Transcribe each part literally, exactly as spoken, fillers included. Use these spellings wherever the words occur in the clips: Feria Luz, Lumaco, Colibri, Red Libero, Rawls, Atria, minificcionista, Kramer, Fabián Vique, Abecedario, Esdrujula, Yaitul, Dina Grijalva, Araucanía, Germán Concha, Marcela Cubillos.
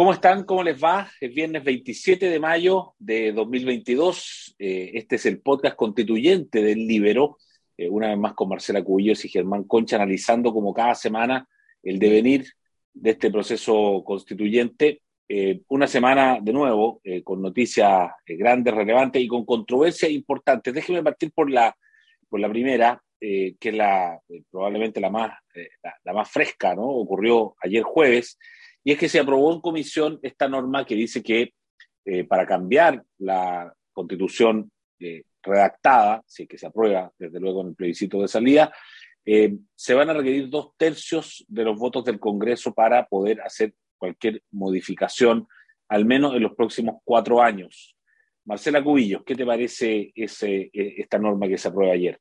¿Cómo están? ¿Cómo les va? Es viernes veintisiete de mayo de dos mil veintidós. Eh, este es el podcast constituyente del Libero, eh, una vez más con Marcela Cubillos y Germán Concha, analizando como cada semana el devenir de este proceso constituyente. Eh, una semana, de nuevo, eh, con noticias eh, grandes, relevantes y con controversias importantes. Déjenme partir por la, por la primera, eh, que es la, eh, probablemente la más, eh, la, la más fresca, ¿no? Ocurrió ayer jueves. Y es que se aprobó en comisión esta norma que dice que eh, para cambiar la constitución eh, redactada, si es que se aprueba, desde luego, en el plebiscito de salida, eh, se van a requerir dos tercios de los votos del Congreso para poder hacer cualquier modificación, al menos en los próximos cuatro años. Marcela Cubillos, ¿qué te parece ese, esta norma que se aprueba ayer?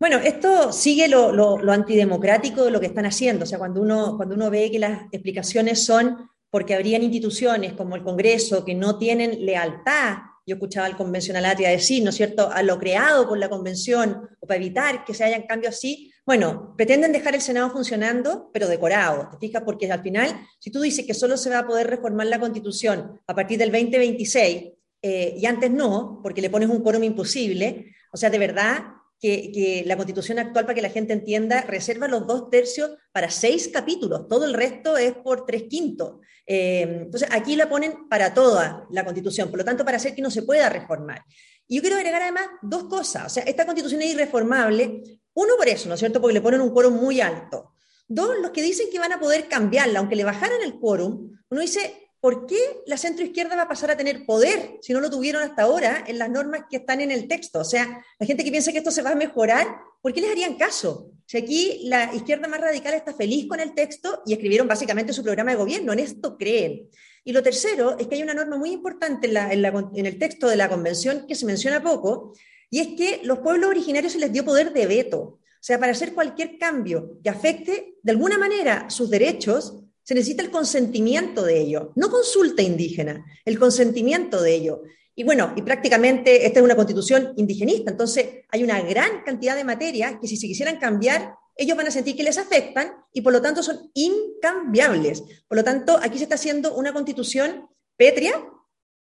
Bueno, esto sigue lo, lo, lo antidemocrático de lo que están haciendo. O sea, cuando uno, cuando uno ve que las explicaciones son porque habrían instituciones como el Congreso que no tienen lealtad, yo escuchaba al convencional Atria decir, ¿no es cierto?, a lo creado por la convención o para evitar que se hayan cambios así. Bueno, pretenden dejar el Senado funcionando, pero decorado, ¿te fijas? Porque al final, si tú dices que solo se va a poder reformar la Constitución a partir del veinte veintiséis, eh, y antes no, porque le pones un quórum imposible, o sea, de verdad... Que, que la Constitución actual, para que la gente entienda, reserva los dos tercios para seis capítulos, todo el resto es por tres quintos. Eh, entonces, aquí la ponen para toda la Constitución, por lo tanto, para hacer que no se pueda reformar. Y yo quiero agregar además dos cosas, o sea, esta Constitución es irreformable, uno por eso, ¿no es cierto?, porque le ponen un quórum muy alto. Dos, los que dicen que van a poder cambiarla, aunque le bajaran el quórum, uno dice... ¿Por qué la centroizquierda va a pasar a tener poder si no lo tuvieron hasta ahora en las normas que están en el texto? O sea, la gente que piensa que esto se va a mejorar, ¿por qué les harían caso? Si aquí la izquierda más radical está feliz con el texto y escribieron básicamente su programa de gobierno, en esto creen. Y lo tercero es que hay una norma muy importante en, la, en, la, en el texto de la convención que se menciona poco, y es que los pueblos originarios se les dio poder de veto. O sea, para hacer cualquier cambio que afecte de alguna manera sus derechos, se necesita el consentimiento de ello, no consulta indígena, el consentimiento de ello. Y bueno, y prácticamente esta es una constitución indigenista, entonces hay una gran cantidad de materias que si se quisieran cambiar, ellos van a sentir que les afectan y por lo tanto son incambiables. Por lo tanto, aquí se está haciendo una constitución pétrea,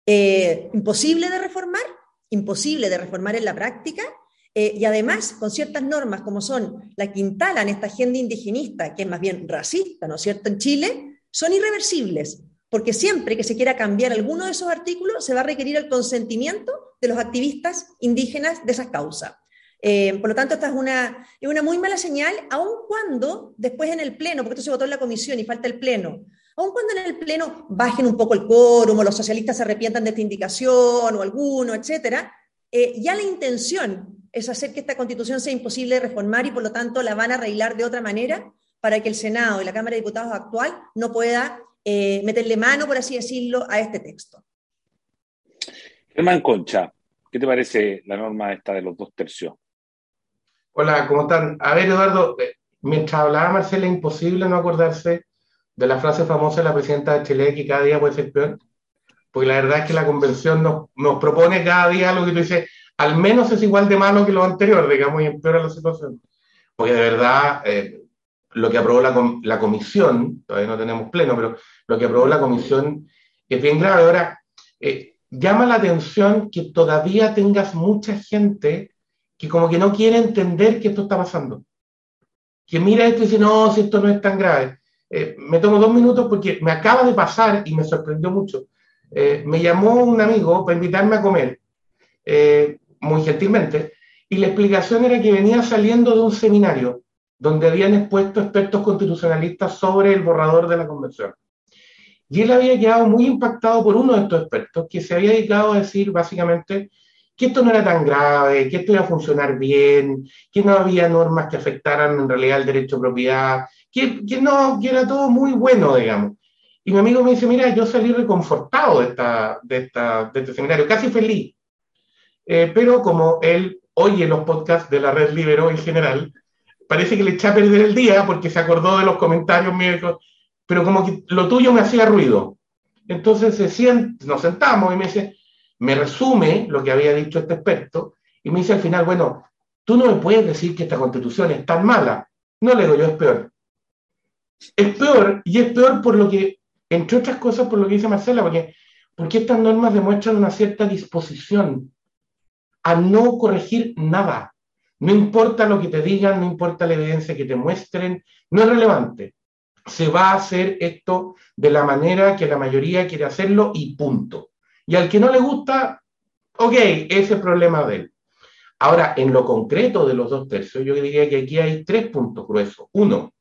eh, imposible de reformar, imposible de reformar en la práctica, Eh, y además con ciertas normas como son la que instalan esta agenda indigenista, que es más bien racista, ¿no es cierto?, en Chile, son irreversibles, porque siempre que se quiera cambiar alguno de esos artículos se va a requerir el consentimiento de los activistas indígenas de esas causas. Eh, por lo tanto, esta es una, es una muy mala señal, aun cuando después en el Pleno, porque esto se votó en la Comisión y falta el Pleno, aun cuando en el Pleno bajen un poco el quórum o los socialistas se arrepientan de esta indicación o alguno, etcétera, eh, ya la intención... es hacer que esta Constitución sea imposible de reformar y por lo tanto la van a arreglar de otra manera para que el Senado y la Cámara de Diputados actual no pueda eh, meterle mano, por así decirlo, a este texto. Germán Concha, ¿qué te parece la norma esta de los dos tercios? Hola, ¿cómo están? A ver, Eduardo, mientras hablaba Marcela, imposible no acordarse de la frase famosa de la presidenta de Chile, que cada día puede ser peor, porque la verdad es que la Convención nos, nos propone cada día lo que tú dices, al menos es igual de malo que lo anterior, digamos, y empeora la situación. Porque de verdad, eh, lo que aprobó la, com- la comisión, todavía no tenemos pleno, pero lo que aprobó la comisión es bien grave. Ahora, eh, llama la atención que todavía tengas mucha gente que como que no quiere entender que esto está pasando. Que mira esto y dice, no, si esto no es tan grave. Eh, me tomo dos minutos porque me acaba de pasar y me sorprendió mucho. Eh, me llamó un amigo para invitarme a comer. Eh, muy gentilmente, y la explicación era que venía saliendo de un seminario donde habían expuesto expertos constitucionalistas sobre el borrador de la Convención. Y él había quedado muy impactado por uno de estos expertos que se había dedicado a decir básicamente que esto no era tan grave, que esto iba a funcionar bien, que no había normas que afectaran en realidad el derecho de propiedad, que, que, no, que era todo muy bueno, digamos. Y mi amigo me dice, mira, yo salí reconfortado de, esta, de, esta, de este seminario, casi feliz. Eh, pero como él oye los podcasts de la Red Libero en general, parece que le echa a perder el día porque se acordó de los comentarios míos, pero como que lo tuyo me hacía ruido. Entonces se siente, nos sentamos y me dice, me resume lo que había dicho este experto, y me dice al final, bueno, tú no me puedes decir que esta Constitución es tan mala. No, le digo yo, es peor. Es peor, y es peor por lo que Entre otras cosas por lo que dice Marcela, porque, porque estas normas demuestran una cierta disposición a no corregir nada. No importa lo que te digan, no importa la evidencia que te muestren, no es relevante. Se va a hacer esto de la manera que la mayoría quiere hacerlo y punto. Y al que no le gusta, ok, ese es problema de él. Ahora, en lo concreto de los dos tercios, yo diría que aquí hay tres puntos gruesos. Uno,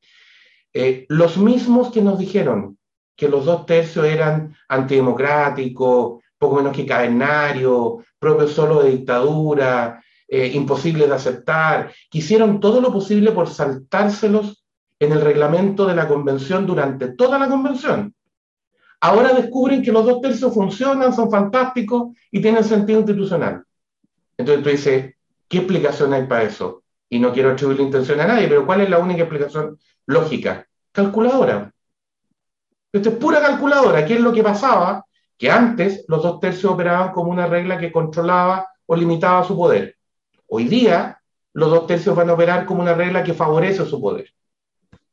eh, los mismos que nos dijeron que los dos tercios eran antidemocráticos, poco menos que cavernarios, propios solo de dictadura, eh, imposibles de aceptar, que hicieron todo lo posible por saltárselos en el reglamento de la convención durante toda la convención. Ahora descubren que los dos tercios funcionan, son fantásticos y tienen sentido institucional. Entonces tú dices, ¿qué explicación hay para eso? Y no quiero atribuirle intención a nadie, pero ¿cuál es la única explicación lógica? Calculadora. Esto es pura calculadora. ¿Qué es lo que pasaba? Que antes los dos tercios operaban como una regla que controlaba o limitaba su poder. Hoy día los dos tercios van a operar como una regla que favorece su poder.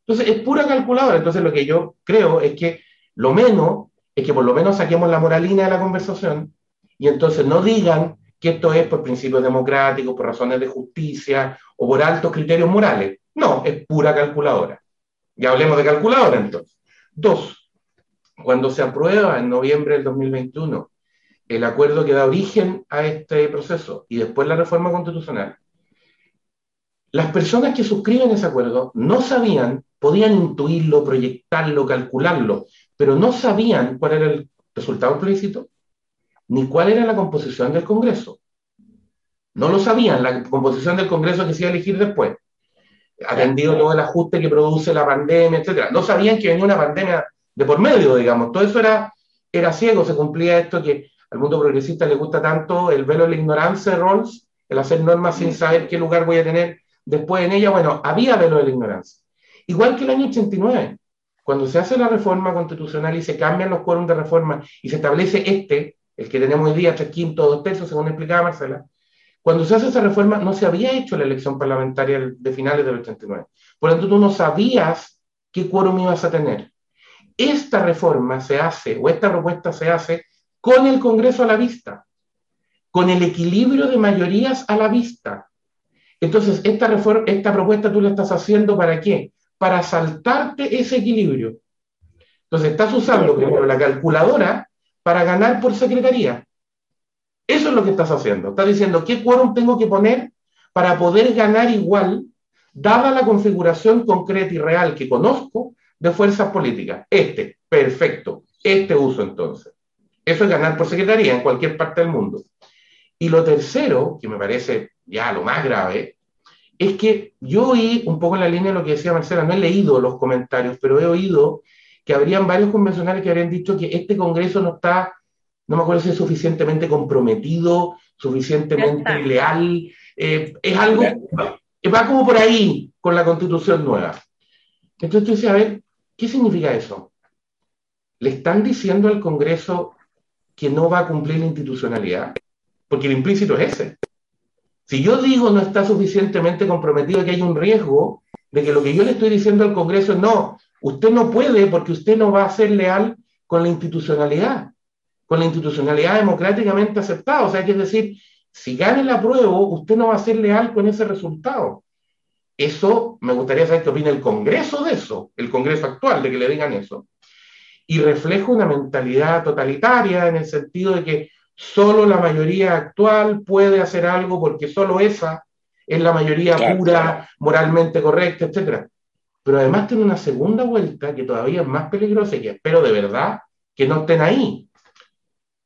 Entonces es pura calculadora. Entonces lo que yo creo es que lo menos es que por lo menos saquemos la moralina de la conversación y entonces no digan que esto es por principios democráticos, por razones de justicia o por altos criterios morales. No, es pura calculadora. Ya hablemos de calculadora entonces. Dos. Cuando se aprueba en noviembre del dos mil veintiuno el acuerdo que da origen a este proceso y después la reforma constitucional, las personas que suscriben ese acuerdo no sabían, podían intuirlo, proyectarlo, calcularlo, pero no sabían cuál era el resultado del plebiscito, ni cuál era la composición del Congreso. No lo sabían, la composición del Congreso que se iba a elegir después, atendido todo el ajuste que produce la pandemia, etcétera. No sabían que venía una pandemia de por medio, digamos, todo eso era, era ciego, se cumplía esto que al mundo progresista le gusta tanto, el velo de la ignorancia de Rawls, el hacer normas sin saber qué lugar voy a tener después en ella. Bueno, había velo de la ignorancia. Igual que el año ochenta y nueve, cuando se hace la reforma constitucional y se cambian los quórums de reforma y se establece este, el que tenemos hoy día, tres quintos, dos tercios, según explicaba Marcela, cuando se hace esa reforma no se había hecho la elección parlamentaria de finales del ochenta y nueve. Por lo tanto, tú no sabías qué quórum ibas a tener. Esta reforma se hace, o esta propuesta se hace, con el Congreso a la vista, con el equilibrio de mayorías a la vista. Entonces, esta, reforma, esta propuesta tú la estás haciendo ¿para qué? Para saltarte ese equilibrio. Entonces, estás usando primero la calculadora para ganar por secretaría. Eso es lo que estás haciendo. Estás diciendo, ¿qué quórum tengo que poner para poder ganar igual, dada la configuración concreta y real que conozco, de fuerzas políticas? Este, perfecto, este uso entonces. Eso es ganar por secretaría en cualquier parte del mundo. Y lo tercero, que me parece ya lo más grave, es que yo oí un poco en la línea de lo que decía Marcela, no he leído los comentarios, pero he oído que habrían varios convencionales que habrían dicho que este Congreso no está, no me acuerdo si es suficientemente comprometido, suficientemente leal, eh, es algo que va como por ahí con la Constitución nueva. Entonces tú dices, a ver, ¿qué significa eso? ¿Le están diciendo al Congreso que no va a cumplir la institucionalidad? Porque el implícito es ese. Si yo digo no está suficientemente comprometido, que hay un riesgo de que lo que yo le estoy diciendo al Congreso es no, usted no puede porque usted no va a ser leal con la institucionalidad, con la institucionalidad democráticamente aceptada. O sea, que es decir, si gana el apruebo, usted no va a ser leal con ese resultado. Eso, me gustaría saber qué opina el Congreso de eso, el Congreso actual, de que le digan eso. Y refleja una mentalidad totalitaria en el sentido de que solo la mayoría actual puede hacer algo porque solo esa es la mayoría claro, pura, claro. moralmente correcta, etcétera. Pero además tiene una segunda vuelta que todavía es más peligrosa y que espero de verdad que no estén ahí.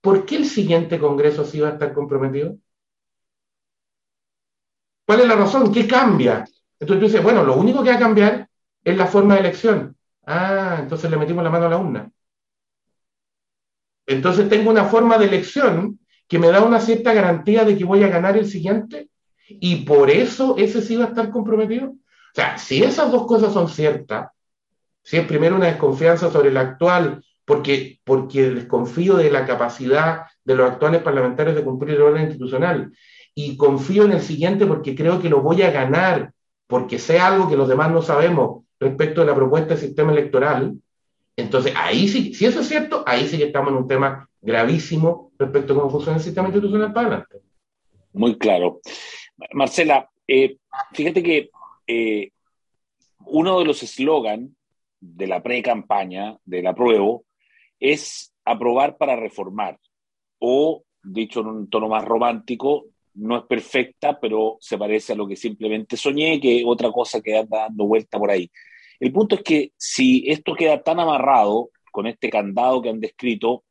¿Por qué el siguiente Congreso sí va a estar comprometido? ¿Cuál es la razón? ¿Qué cambia? Entonces tú dices, bueno, lo único que va a cambiar es la forma de elección. Ah, entonces le metimos la mano a la urna. Entonces tengo una forma de elección que me da una cierta garantía de que voy a ganar el siguiente y por eso ese sí va a estar comprometido. O sea, si esas dos cosas son ciertas, si es primero una desconfianza sobre el actual, porque, porque desconfío de la capacidad de los actuales parlamentarios de cumplir el orden institucional y confío en el siguiente porque creo que lo voy a ganar, porque sé algo que los demás no sabemos respecto de la propuesta del sistema electoral, Entonces, ahí sí, si eso es cierto, ahí sí que estamos en un tema gravísimo respecto a cómo funciona el sistema institucional para adelante. Muy claro. Marcela, eh, fíjate que eh, uno de los eslogans de la pre-campaña, del apruebo, es aprobar para reformar, o, dicho en un tono más romántico, no es perfecta, pero se parece a lo que simplemente soñé, que otra cosa que anda dando vuelta por ahí. El punto es que si esto queda tan amarrado con este candado que han descrito,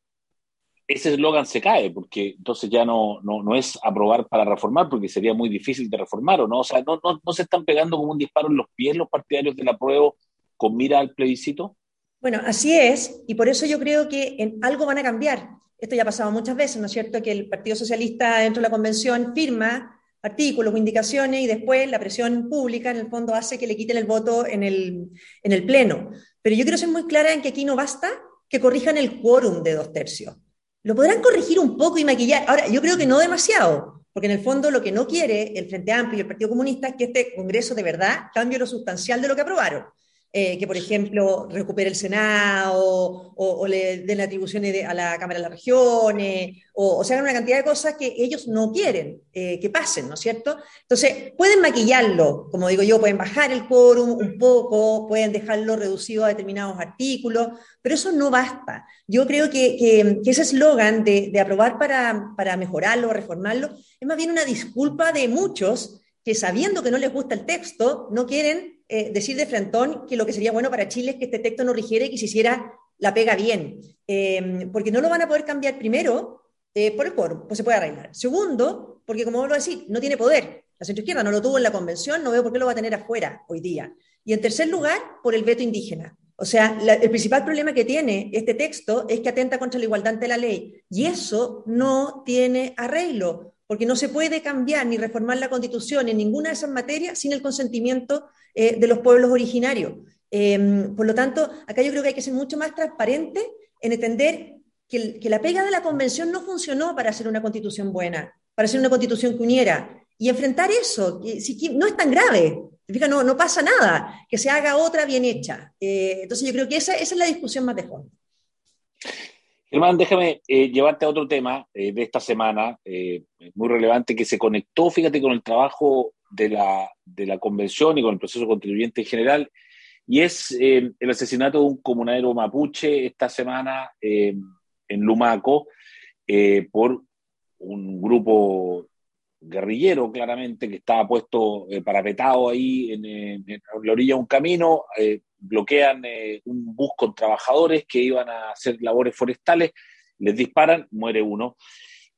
ese eslogan se cae, porque entonces ya no, no, no es aprobar para reformar, porque sería muy difícil de reformar, ¿o no? O sea, ¿no, no, no se están pegando como un disparo en los pies los partidarios del apruebo con mira al plebiscito? Bueno, así es, y por eso yo creo que en algo van a cambiar. Esto ya ha pasado muchas veces, ¿no es cierto?, que el Partido Socialista dentro de la convención firma artículos o indicaciones y después la presión pública en el fondo hace que le quiten el voto en el, en el pleno. Pero yo quiero ser muy clara en que aquí no basta que corrijan el quórum de dos tercios. Lo podrán corregir un poco y maquillar. Ahora, yo creo que no demasiado, porque en el fondo lo que no quiere el Frente Amplio y el Partido Comunista es que este Congreso de verdad cambie lo sustancial de lo que aprobaron. Eh, que, por ejemplo, recupere el Senado o, o le den atribuciones de, a la Cámara de las Regiones o, o se hagan una cantidad de cosas que ellos no quieren eh, que pasen, ¿no es cierto? Entonces, pueden maquillarlo, como digo yo, pueden bajar el quórum un poco, pueden dejarlo reducido a determinados artículos, pero eso no basta. Yo creo que, que, que ese eslogan de, de aprobar para, para mejorarlo o reformarlo es más bien una disculpa de muchos que, sabiendo que no les gusta el texto, no quieren Eh, decir de frentón que lo que sería bueno para Chile es que este texto no rigiera y que se hiciera la pega bien, eh, porque no lo van a poder cambiar primero eh, por el quórum, pues se puede arreglar. Segundo, porque como vuelvo a decir, no tiene poder, la centroizquierda no lo tuvo en la convención, no veo por qué lo va a tener afuera hoy día. Y en tercer lugar, por el veto indígena. O sea, la, el principal problema que tiene este texto es que atenta contra la igualdad ante la ley, y eso no tiene arreglo, porque no se puede cambiar ni reformar la Constitución en ninguna de esas materias sin el consentimiento eh, de los pueblos originarios. Eh, por lo tanto, acá yo creo que hay que ser mucho más transparente en entender que, el, que la pega de la Convención no funcionó para hacer una Constitución buena, para hacer una Constitución que uniera. Y enfrentar eso, que, si, que no es tan grave, fíjate, no, no pasa nada, que se haga otra bien hecha. Eh, entonces yo creo que esa, esa es la discusión más de fondo. Germán, déjame eh, llevarte a otro tema eh, de esta semana, eh, muy relevante, que se conectó, fíjate, con el trabajo de la, de la convención y con el proceso constituyente en general, y es eh, el asesinato de un comunero mapuche esta semana eh, en Lumaco eh, por un grupo guerrillero, claramente, que estaba puesto eh, parapetado ahí en, en, en la orilla de un camino, eh, bloquean eh, un bus con trabajadores que iban a hacer labores forestales, les disparan, muere uno.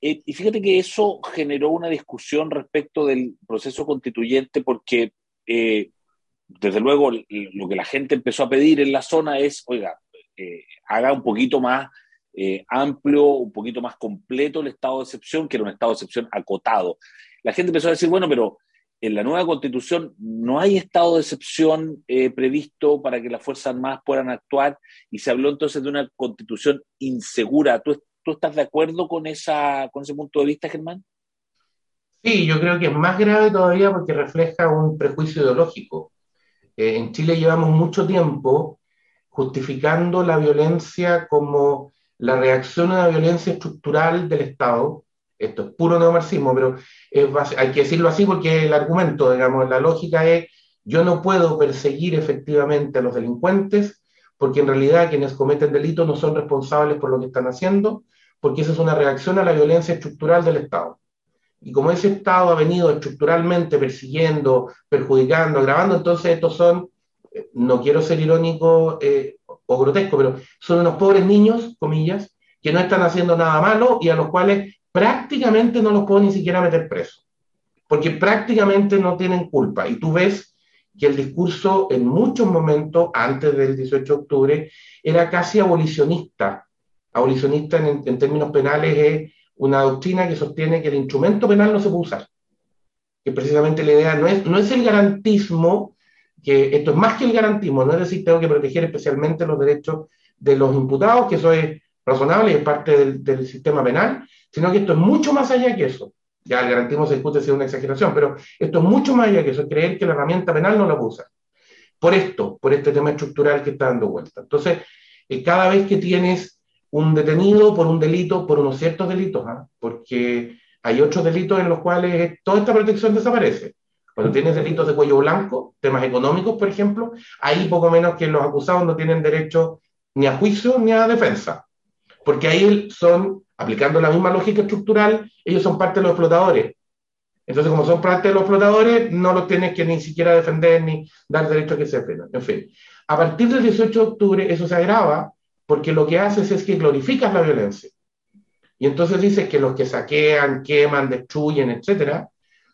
Eh, y fíjate que eso generó una discusión respecto del proceso constituyente, porque eh, desde luego lo que la gente empezó a pedir en la zona es, oiga, eh, haga un poquito más eh, amplio, un poquito más completo el estado de excepción, que era un estado de excepción acotado. La gente empezó a decir, bueno, pero en la nueva Constitución no hay estado de excepción eh, previsto para que las Fuerzas Armadas puedan actuar, y se habló entonces de una Constitución insegura. ¿Tú, tú estás de acuerdo con, esa, con ese punto de vista, Germán? Sí, yo creo que es más grave todavía porque refleja un prejuicio ideológico. Eh, en Chile llevamos mucho tiempo justificando la violencia como la reacción a la violencia estructural del Estado. Esto es puro neomarxismo, pero es, hay que decirlo así porque el argumento, digamos, la lógica es: yo no puedo perseguir efectivamente a los delincuentes porque en realidad quienes cometen delitos no son responsables por lo que están haciendo, porque esa es una reacción a la violencia estructural del Estado. Y como ese Estado ha venido estructuralmente persiguiendo, perjudicando, agravando, entonces estos son, no quiero ser irónico eh, o grotesco, pero son unos pobres niños, comillas, que no están haciendo nada malo y a los cuales prácticamente no los puedo ni siquiera meter preso, porque prácticamente no tienen culpa. Y tú ves que el discurso en muchos momentos, antes del dieciocho de octubre, era casi abolicionista. Abolicionista en, en términos penales es una doctrina que sostiene que el instrumento penal no se puede usar. Que precisamente la idea no es, no es el garantismo, que esto es más que el garantismo, no es decir tengo que proteger especialmente los derechos de los imputados, que eso es razonable y es parte del, del sistema penal, sino que esto es mucho más allá que eso. Ya el garantismo se discute si es una exageración, pero esto es mucho más allá que eso, es creer que la herramienta penal no la usa. Por esto, por este tema estructural que está dando vuelta. Entonces, eh, cada vez que tienes un detenido por un delito, por unos ciertos delitos, ¿eh? Porque hay otros delitos en los cuales toda esta protección desaparece. Cuando tienes delitos de cuello blanco, temas económicos, por ejemplo, ahí poco menos que los acusados no tienen derecho ni a juicio ni a defensa, porque ahí son, aplicando la misma lógica estructural, ellos son parte de los explotadores. Entonces, como son parte de los explotadores, no los tienes que ni siquiera defender ni dar derecho a que se aprendan. En fin, a partir del dieciocho de octubre eso se agrava, porque lo que haces es que glorificas la violencia. Y entonces dices que los que saquean, queman, destruyen, etcétera,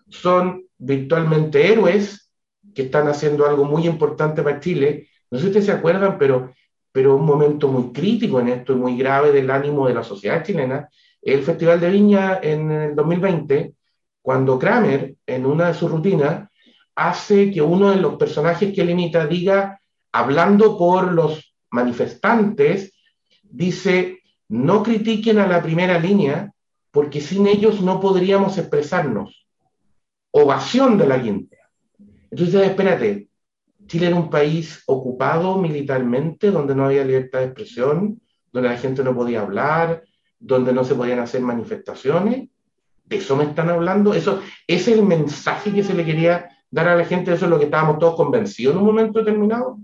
son virtualmente héroes que están haciendo algo muy importante para Chile. No sé si ustedes se acuerdan, pero, pero un momento muy crítico en esto y muy grave del ánimo de la sociedad chilena, el Festival de Viña en el dos mil veinte, cuando Kramer, en una de sus rutinas, hace que uno de los personajes que él imita diga, hablando por los manifestantes, dice, no critiquen a la primera línea, porque sin ellos no podríamos expresarnos. Ovación de la quinta. Entonces, espérate, Chile era un país ocupado militarmente, donde no había libertad de expresión, donde la gente no podía hablar, donde no se podían hacer manifestaciones. ¿De eso me están hablando? Eso, ese es el mensaje que se le quería dar a la gente, eso es lo que estábamos todos convencidos en un momento determinado.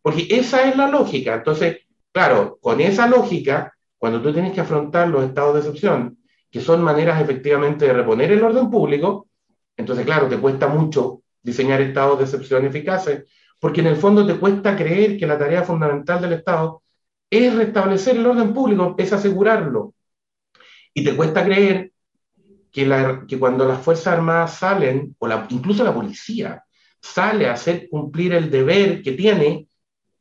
Porque esa es la lógica. Entonces, claro, con esa lógica, cuando tú tienes que afrontar los estados de excepción, que son maneras efectivamente de reponer el orden público, entonces, claro, te cuesta mucho diseñar estados de excepción eficaces, porque en el fondo te cuesta creer que la tarea fundamental del Estado es restablecer el orden público, es asegurarlo. Y te cuesta creer que, la, que cuando las Fuerzas Armadas salen, o la, incluso la policía, sale a hacer cumplir el deber que tiene,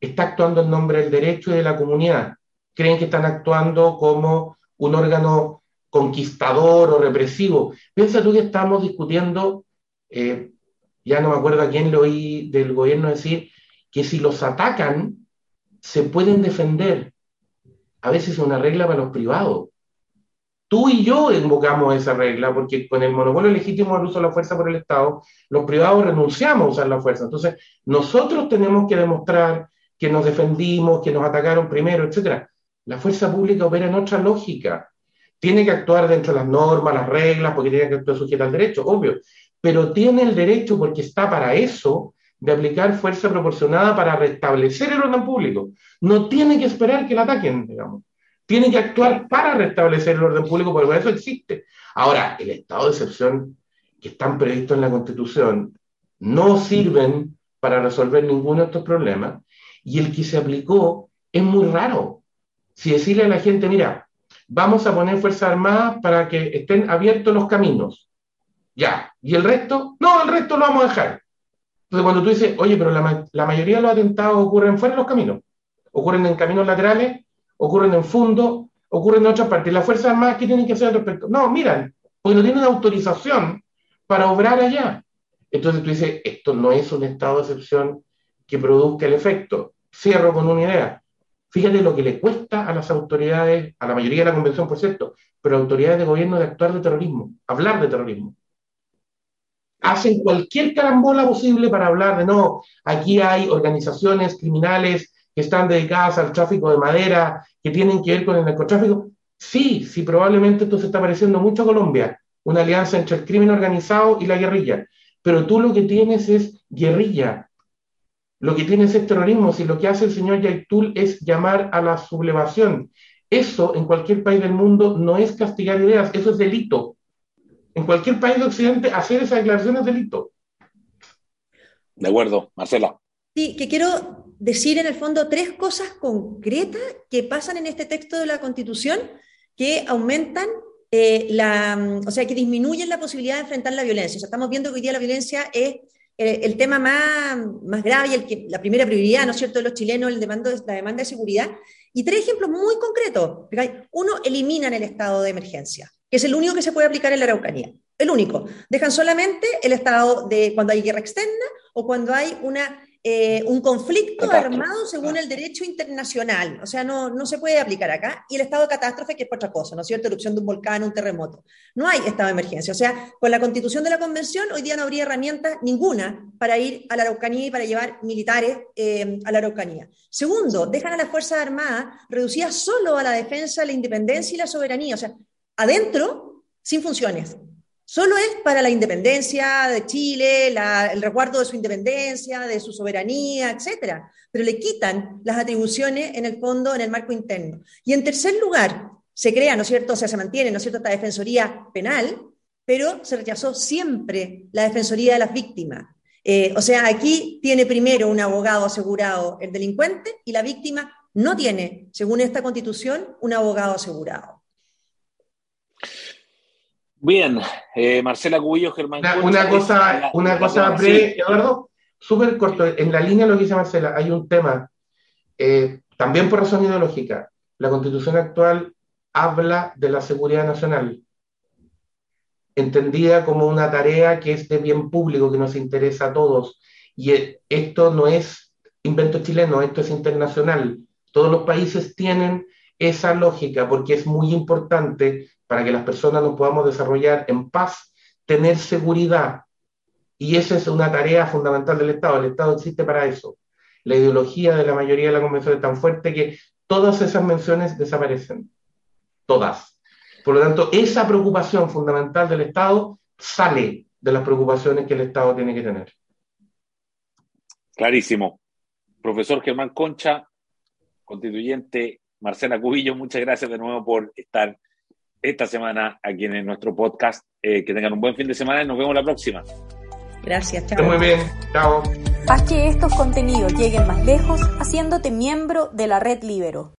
está actuando en nombre del derecho y de la comunidad. Creen que están actuando como un órgano conquistador o represivo. Piensa tú que estamos discutiendo, eh, ya no me acuerdo a quién le oí del gobierno decir, que si los atacan, se pueden defender. A veces es una regla para los privados. Tú y yo invocamos esa regla, porque con el monopolio legítimo del uso de la fuerza por el Estado, los privados renunciamos a usar la fuerza. Entonces, nosotros tenemos que demostrar que nos defendimos, que nos atacaron primero, etcétera. La fuerza pública opera en otra lógica. Tiene que actuar dentro de las normas, las reglas, porque tiene que actuar sujeta al derecho, obvio. Pero tiene el derecho, porque está para eso, de aplicar fuerza proporcionada para restablecer el orden público. No tiene que esperar que la ataquen, digamos. Tiene que actuar para restablecer el orden público, porque eso existe. Ahora, el estado de excepción que están previstos en la Constitución no sirven para resolver ninguno de estos problemas, y el que se aplicó es muy raro. Si decirle a la gente, mira, vamos a poner Fuerzas Armadas para que estén abiertos los caminos, ya, y el resto, no, el resto lo vamos a dejar. Entonces cuando tú dices, oye, pero la, la mayoría de los atentados ocurren fuera de los caminos, ocurren en caminos laterales, ocurren en fundos, ocurren en otras partes. ¿Las Fuerzas Armadas qué tienen que hacer al respecto? No, miran, porque no tienen autorización para obrar allá. Entonces tú dices, esto no es un estado de excepción que produzca el efecto. Cierro con una idea. Fíjate lo que le cuesta a las autoridades, a la mayoría de la convención, por cierto, pero autoridades de gobierno de actuar de terrorismo, hablar de terrorismo. Hacen cualquier carambola posible para hablar de no, aquí hay organizaciones criminales que están dedicadas al tráfico de madera, que tienen que ver con el narcotráfico. Sí, sí, probablemente esto se está pareciendo mucho a Colombia, una alianza entre el crimen organizado y la guerrilla. Pero tú lo que tienes es guerrilla, lo que tienes es terrorismo, si lo que hace el señor Yaitul es llamar a la sublevación. Eso, en cualquier país del mundo, no es castigar ideas, eso es delito. En cualquier país de Occidente, hacer esa declaración es delito. De acuerdo, Marcela. Sí, que quiero decir en el fondo tres cosas concretas que pasan en este texto de la Constitución que aumentan, eh, la, o sea, que disminuyen la posibilidad de enfrentar la violencia. O sea, estamos viendo que hoy día la violencia es el, el tema más, más grave y el que, la primera prioridad, ¿no es cierto?, de los chilenos, el demanda, la demanda de seguridad. Y tres ejemplos muy concretos. Uno, eliminan el estado de emergencia, que es el único que se puede aplicar en la Araucanía. El único. Dejan solamente el estado de cuando hay guerra externa o cuando hay una eh, un conflicto armado según el derecho internacional, o sea, no, no se puede aplicar acá, y el estado de catástrofe, que es otra cosa, ¿no es cierto?, erupción de un volcán, un terremoto, no hay estado de emergencia, o sea, con la constitución de la convención hoy día no habría herramientas ninguna para ir a la Araucanía y para llevar militares eh, a la Araucanía. Segundo, dejan a las Fuerzas Armadas reducidas solo a la defensa, la independencia y la soberanía, o sea, adentro, sin funciones. Solo es para la independencia de Chile, la, el resguardo de su independencia, de su soberanía, etcétera. Pero le quitan las atribuciones en el fondo, en el marco interno. Y en tercer lugar, se crea, ¿no es cierto?, o sea, se mantiene, ¿no es cierto?, esta defensoría penal, pero se rechazó siempre la defensoría de las víctimas. Eh, o sea, aquí tiene primero un abogado asegurado el delincuente y la víctima no tiene, según esta constitución, un abogado asegurado. Bien, eh, Marcela Cubillos, Germán Concha. Una cosa, una cosa breve, Eduardo, súper corto, en la línea de lo que dice Marcela, hay un tema, eh, también por razón ideológica, la Constitución actual habla de la seguridad nacional, entendida como una tarea que es de bien público, que nos interesa a todos, y esto no es invento chileno, esto es internacional, todos los países tienen esa lógica, porque es muy importante para que las personas nos podamos desarrollar en paz, tener seguridad, y esa es una tarea fundamental del Estado, el Estado existe para eso. La ideología de la mayoría de la convención es tan fuerte que todas esas menciones desaparecen, todas. Por lo tanto, esa preocupación fundamental del Estado sale de las preocupaciones que el Estado tiene que tener. Clarísimo. Profesor Germán Concha, constituyente, Marcela Cubillos, muchas gracias de nuevo por estar esta semana aquí en nuestro podcast. Eh, que tengan un buen fin de semana y nos vemos la próxima. Gracias, chao. Muy bien, chao. Haz que estos contenidos lleguen más lejos haciéndote miembro de la Red Libero.